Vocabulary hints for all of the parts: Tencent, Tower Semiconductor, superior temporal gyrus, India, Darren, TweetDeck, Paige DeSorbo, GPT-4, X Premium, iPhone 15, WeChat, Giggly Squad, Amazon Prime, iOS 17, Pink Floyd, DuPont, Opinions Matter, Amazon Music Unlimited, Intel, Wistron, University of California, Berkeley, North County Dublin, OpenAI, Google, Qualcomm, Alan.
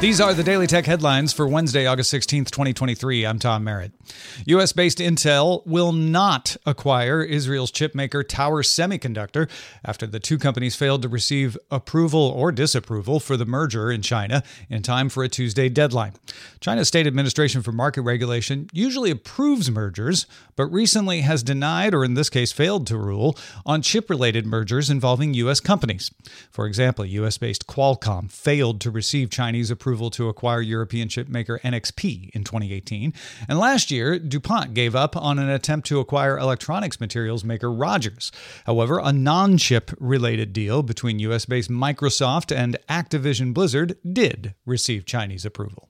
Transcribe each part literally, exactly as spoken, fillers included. These are the Daily Tech headlines for Wednesday, August sixteenth, twenty twenty-three. I'm Tom Merritt. U S-based Intel will not acquire Israel's chipmaker Tower Semiconductor after the two companies failed to receive approval or disapproval for the merger in China in time for a Tuesday deadline. China's State Administration for Market Regulation usually approves mergers, but recently has denied, or in this case failed to rule, on chip-related mergers involving U S companies. For example, U S-based Qualcomm failed to receive Chinese approval to acquire European chipmaker N X P in twenty eighteen, and last year, DuPont gave up on an attempt to acquire electronics materials maker Rogers. However, a non-chip related deal between U S-based Microsoft and Activision Blizzard did receive Chinese approval.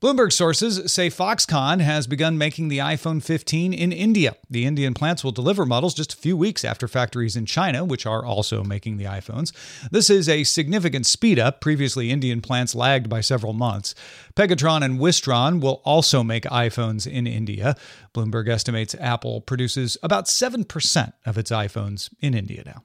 Bloomberg sources say Foxconn has begun making the iPhone fifteen in India. The Indian plants will deliver models just a few weeks after factories in China, which are also making the iPhones. This is a significant speed up. Previously, Indian plants lagged by several months. Pegatron and Wistron will also make iPhones in India. Bloomberg estimates Apple produces about seven percent of its iPhones in India now.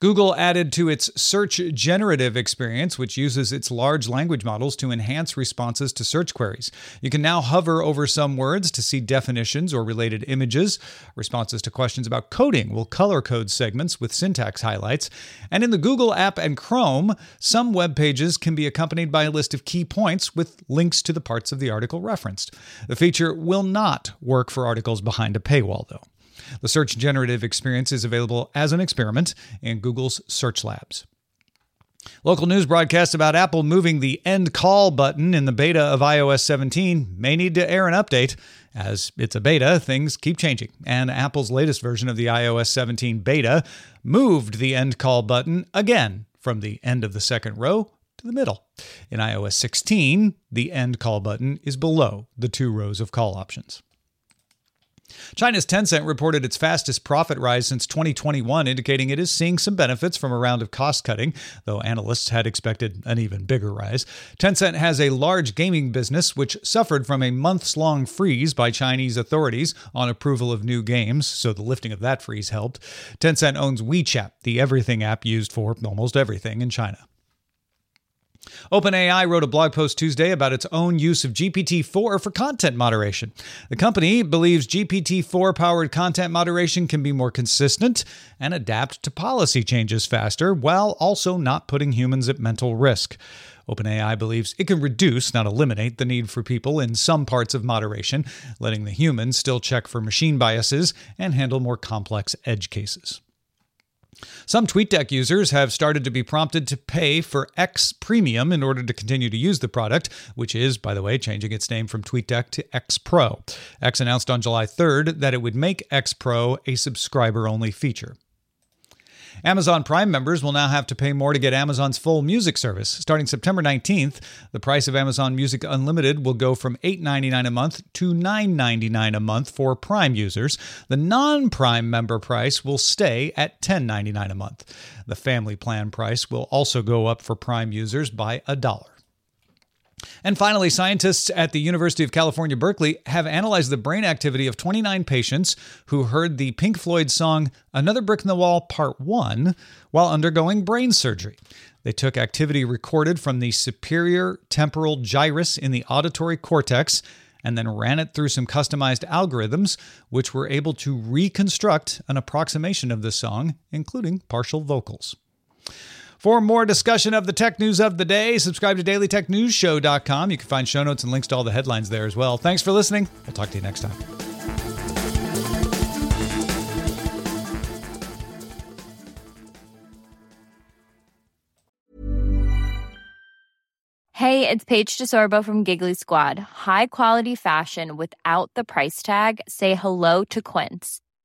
Google added to its search generative experience, which uses its large language models to enhance responses to search queries. You can now hover over some words to see definitions or related images. Responses to questions about coding will color code segments with syntax highlights. And in the Google app and Chrome, some web pages can be accompanied by a list of key points with links to the parts of the article referenced. The feature will not work for articles behind a paywall, though. The search generative experience is available as an experiment in Google's Search Labs. Local news broadcasts about Apple moving the end call button in the beta of iOS seventeen may need to air an update. As it's a beta, things keep changing, and Apple's latest version of the iOS seventeen beta moved the end call button again from the end of the second row to the middle. In iOS sixteen, the end call button is below the two rows of call options. China's Tencent reported its fastest profit rise since twenty twenty-one, indicating it is seeing some benefits from a round of cost-cutting, though analysts had expected an even bigger rise. Tencent has a large gaming business, which suffered from a months-long freeze by Chinese authorities on approval of new games, so the lifting of that freeze helped. Tencent owns WeChat, the everything app used for almost everything in China. OpenAI wrote a blog post Tuesday about its own use of G P T four for content moderation. The company believes G P T four-powered content moderation can be more consistent and adapt to policy changes faster, while also not putting humans at mental risk. OpenAI believes it can reduce, not eliminate, the need for people in some parts of moderation, letting the humans still check for machine biases and handle more complex edge cases. Some TweetDeck users have started to be prompted to pay for X Premium in order to continue to use the product, which is, by the way, changing its name from TweetDeck to X Pro. X announced on July third that it would make X Pro a subscriber-only feature. Amazon Prime members will now have to pay more to get Amazon's full music service. Starting September nineteenth, the price of Amazon Music Unlimited will go from eight dollars and ninety-nine cents a month to nine dollars and ninety-nine cents a month for Prime users. The non-Prime member price will stay at ten dollars and ninety-nine cents a month. The family plan price will also go up for Prime users by a dollar. And finally, scientists at the University of California, Berkeley have analyzed the brain activity of twenty-nine patients who heard the Pink Floyd song Another Brick in the Wall, Part one, while undergoing brain surgery. They took activity recorded from the superior temporal gyrus in the auditory cortex and then ran it through some customized algorithms, which were able to reconstruct an approximation of the song, including partial vocals. For more discussion of the tech news of the day, subscribe to daily tech news show dot com. You can find show notes and links to all the headlines there as well. Thanks for listening. I'll talk to you next time. Hey, it's Paige DeSorbo from Giggly Squad. High quality fashion without the price tag. Say hello to Quince.